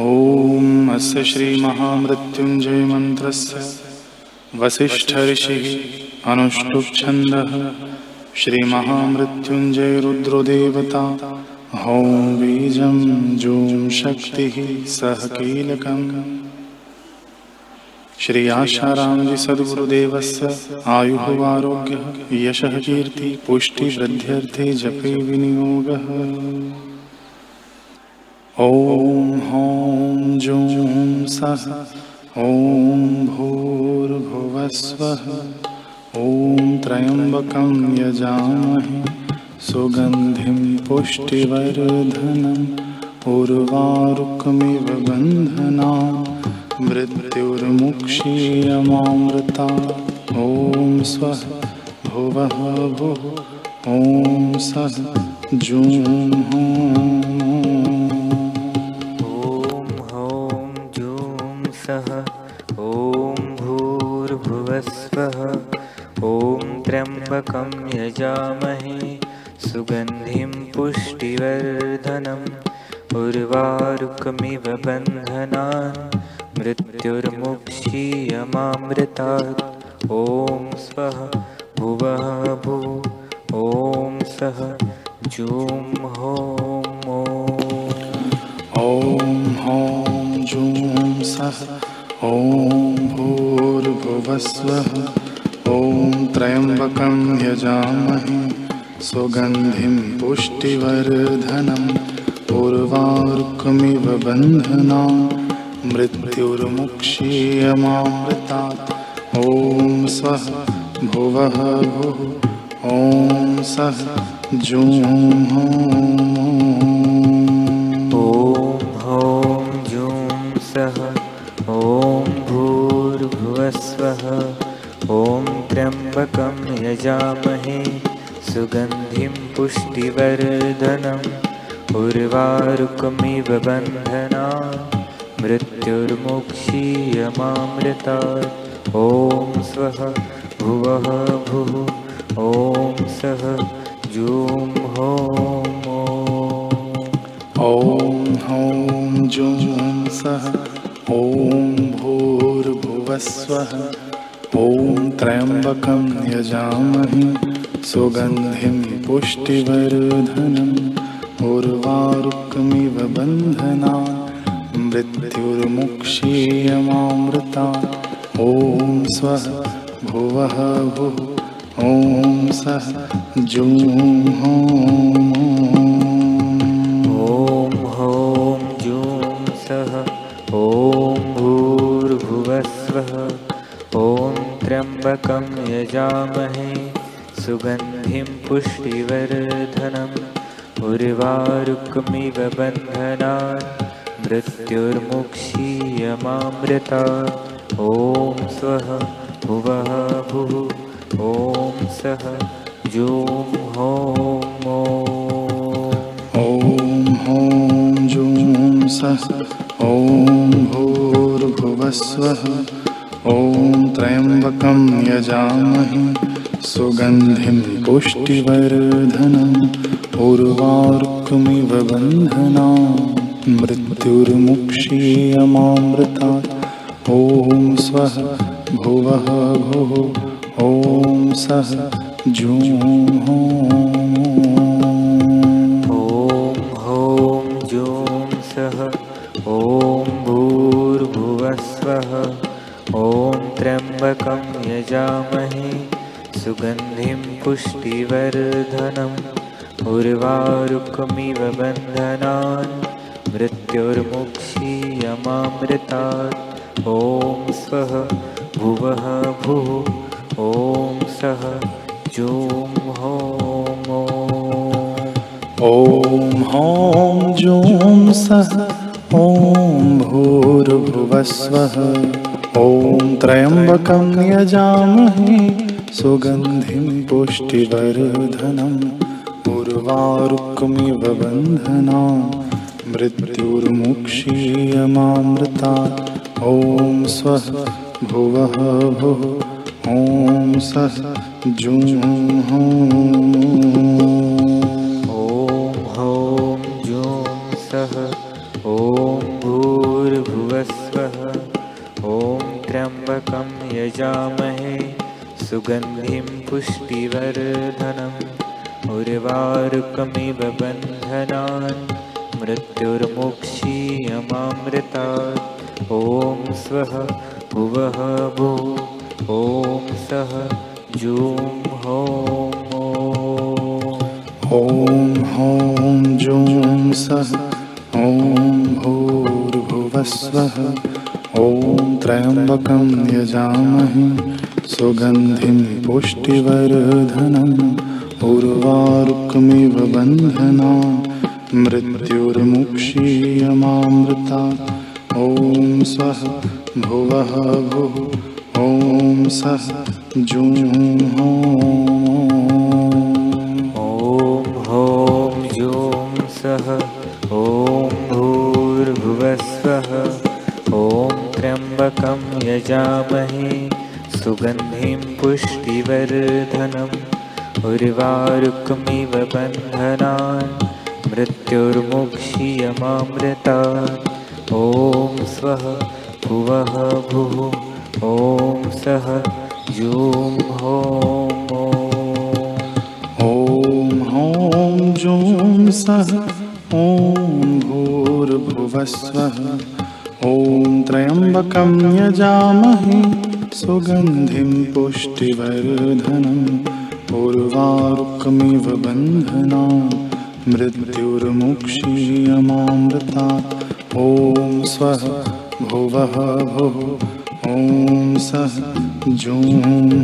ओम अस्य श्री महामृत्युंजय मंत्रस्य वसिष्ठ ऋषिः अनुष्टुप् छन्दः श्री महामृत्युंजय रुद्रो देवता हौं बीजं जूं शक्तिः सह कीलकम्। श्री आशाराम जी सद्गुरुदेवस्य आयुः आरोग्यः यशः कीर्ति पुष्टि वृद्ध्यर्थे जपे विनियोगः। ओम हौं जूं सः ओम भूर्भुवस्वः ओम त्रयंबकं यजामहे सुगंधिं पुष्टिवर्धनम् उर्वारुकमिव बन्धनान् मृत्युर्मुक्षीयमामृता। ओम स्वः भुवः भुः ओम सः जूं ओम हौं जूं सः ओम भूर्भुवस्वः ओम त्र्यंबकं यजामहे सुगंधिं पुष्टिवर्धनम् उर्वारुकमिव बन्धनान् मृत्युर्मुक्षीयमामृतात्। ॐ स्वः भुवः भुः ॐ सः जूं हौं ॐ हौं जूं सः ॐ भूर्भुवस्वः ॐ त्र्यम्बकं यजामहे सुगन्धिं पुष्टिवर्धनम् उर्वारुकमिव बन्धनान् मृत्युर्मुक्षीयमामृतात्। ॐ स्वः भुवः भुः ॐ सः जूं ॐ हौं जूं सः ॐ भूर्भुवस्वः ॐ त्र्यम्बकं यजामहे सुगन्धिं पुष्टिवर्धनम् उर्वारुकमिव बन्धनान् मृत्युर्मुक्षीयमामृतात्। ॐ स्वः भुवः भुः ॐ सः जूं हौं ॐ हौं जूं सः ॐ भूर्भुवस्वः ॐ त्र्यम्बकं यजामहे सुगन्धिं पुष्टिवर्धनम् उर्वारुकमिव बन्धनान् मृत्युर्मुक्षीयमामृतात्। ॐ स्वः भुवः भुः ॐ सः जूं ॐ हौं जूं सः ॐ भूर्भुवस्वः ॐ त्र्यम्बकं यजामहे सुगन्धिं पुष्टिवर्धनम् उर्वारुकमिव बन्धनान् मृत्युर्मुक्षीयमामृतात्। ॐ स्वः भुवः भुः ॐ सः जूं हौं ॐ हौं जूं सः ॐ भूर्भुवस्वः ॐ त्र्यम्बकं यजामहे सुगन्धिं पुष्टिवर्धनम् उर्वारुकमिव बन्धनान् मृत्युर्मुक्षीयमामृतात्। ॐ स्वः भुवः भुः ॐ सः जूं ॐ हौं जूं सः ॐ भूर्भुवस्वः ॐ त्र्यम्बकं यजामहे सुगन्धिं पुष्टिवर्धनम् उर्वारुकमिव बन्धनान् मृत्युर्मुक्षीयमामृतात्। ॐ स्वः भुवः भुः ॐ सः जूं हौं ॐ हौं जूं सः ॐ भूर्भुवस्वः ॐ त्र्यम्बकं यजामहे सुगन्धिं पुष्टिवर्धनम् उर्वारुकमिव बन्धनान् मृत्युर्मुक्षीयमामृतात्। ॐ स्वः भुवः भुः ॐ सः जूं हौं जूं सः ॐ भूर्भुवः भूर्भुवस्वः ॐ त्र्यम्बकं यजामहे सुगन्धिं पुष्टिवर्धनम् उर्वारुकमिव बन्धनान् मृत्युर्मुक्षीयमामृतात्। ॐ स्वः भुवः भुः ॐ सः जूं हों। ॐ हों जूं सः ॐ भूर्भुवस्वः ॐ त्र्यम्बकं यजामहे सुगन्धिं पुष्टिवर्धनम् उर्वारुकमिव बन्धनान् मृत्युर्मुक्षीयमामृतात्। ॐ स्वः भुवः भुः ॐ सः जूं हों। ॐ हों जूं सः ॐ भूर्भुवस्वः ॐ त्र्यम्बकं यजामहे सुगन्धिं पुष्टिवर्धनम् उर्वारुकमिव बन्धनान् मृत्युर्मुक्षीयमामृतात्। ॐ स्वः भुवः भुः ॐ सः जूं हों। ॐ हों जूं सः ॐ भूर्भुवस्वः ॐ त्र्यम्बकं यजामहे सुगन्धिं पुष्टिवर्धनम् उर्वारुकमिव बन्धनान् मृत्युर्मुक्षीयमामृतात्। ॐ स्वः भुवः भुः ॐ सः जूं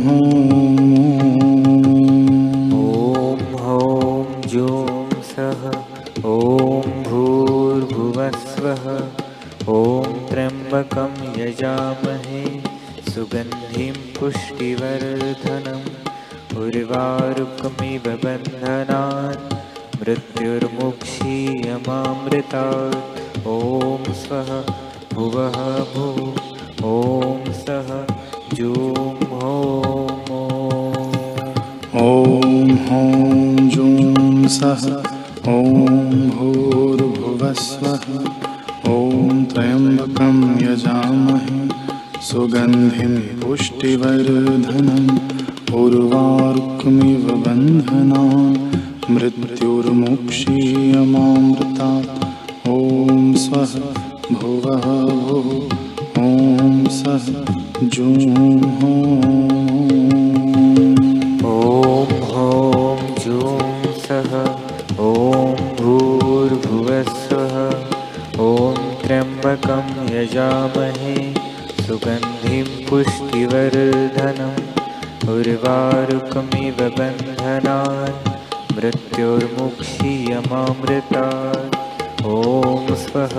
हों। ॐ हों जूं सः ॐ भूर्भुवस्वः ॐ त्र्यम्बकं यजामहे सुगन्धिं पुष्टिवर्धनम् उर्वारुकमिव बन्धनान् मृत्युर्मुक्षीयमामृतात्। ॐ स्वः भुवः भुः ॐ सः जूं हों। ॐ हों जूं सः ॐ भूर्भुवस्वः ॐ त्र्यम्बकं यजामहे सुगन्धिं पुष्टिवर्धनम् उर्वारुकमिव बन्धनान् मृत्युर्मुक्षीयमामृतात्। ॐ स्वः भुवः भुः ॐ सः जूं हों। ॐ हों जूं सः ॐ भूर्भुवस्वः ॐ त्र्यम्बकं यजामहे सुगन्धिं पुष्टिवर्धनम् उर्वारुकमिव बन्धनान् मृत्युर्मुक्षीयमामृतात्। ॐ स्वः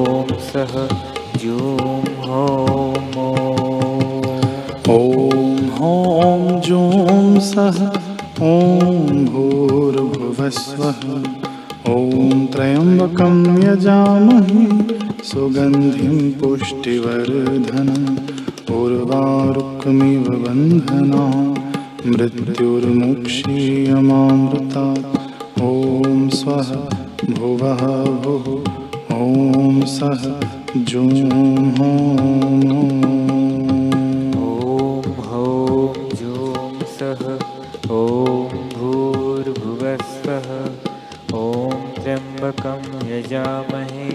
भुवः भुः ॐ सः जूं हों। ॐ हों जूं सः ॐ भूर्भुवस्वः ॐ त्र्यम्बकं यजामहे सुगन्धिं पुष्टिवर्धनम् उर्वारुकमिव बन्धनान् मृत्युर्मुक्षीयमामृतात्। ॐ स्वः भुवः भुः ॐ सः जूं हों। ॐ हों जूं सः ॐ भूर्भुवस्वः ॐ त्र्यम्बकं यजामहे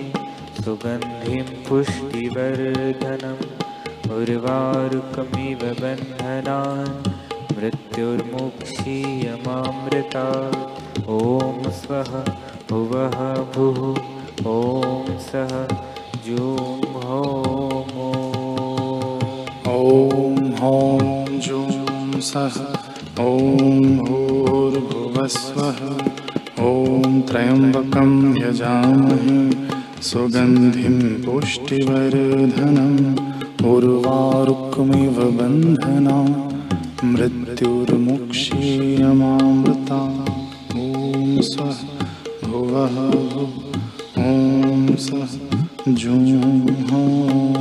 सुगन्धिं पुष्टिवर्धनम् उर्वारुकमिव बन्धनान् मृत्युर्मुक्षीयमामृतात्। ॐ स्वः भुवः भुः ॐ सः जूं हों। ॐ हों जूं सः ॐ भूर्भुवस्वः ॐ त्र्यम्बकं यजामहे सुगन्धिं पुष्टिवर्धनम् उर्वारुकमिव बन्धनान् मृत्युर्मुक्षीयमामृतात्। ॐ स्वः भुवः भुः ॐ सः जूं हों।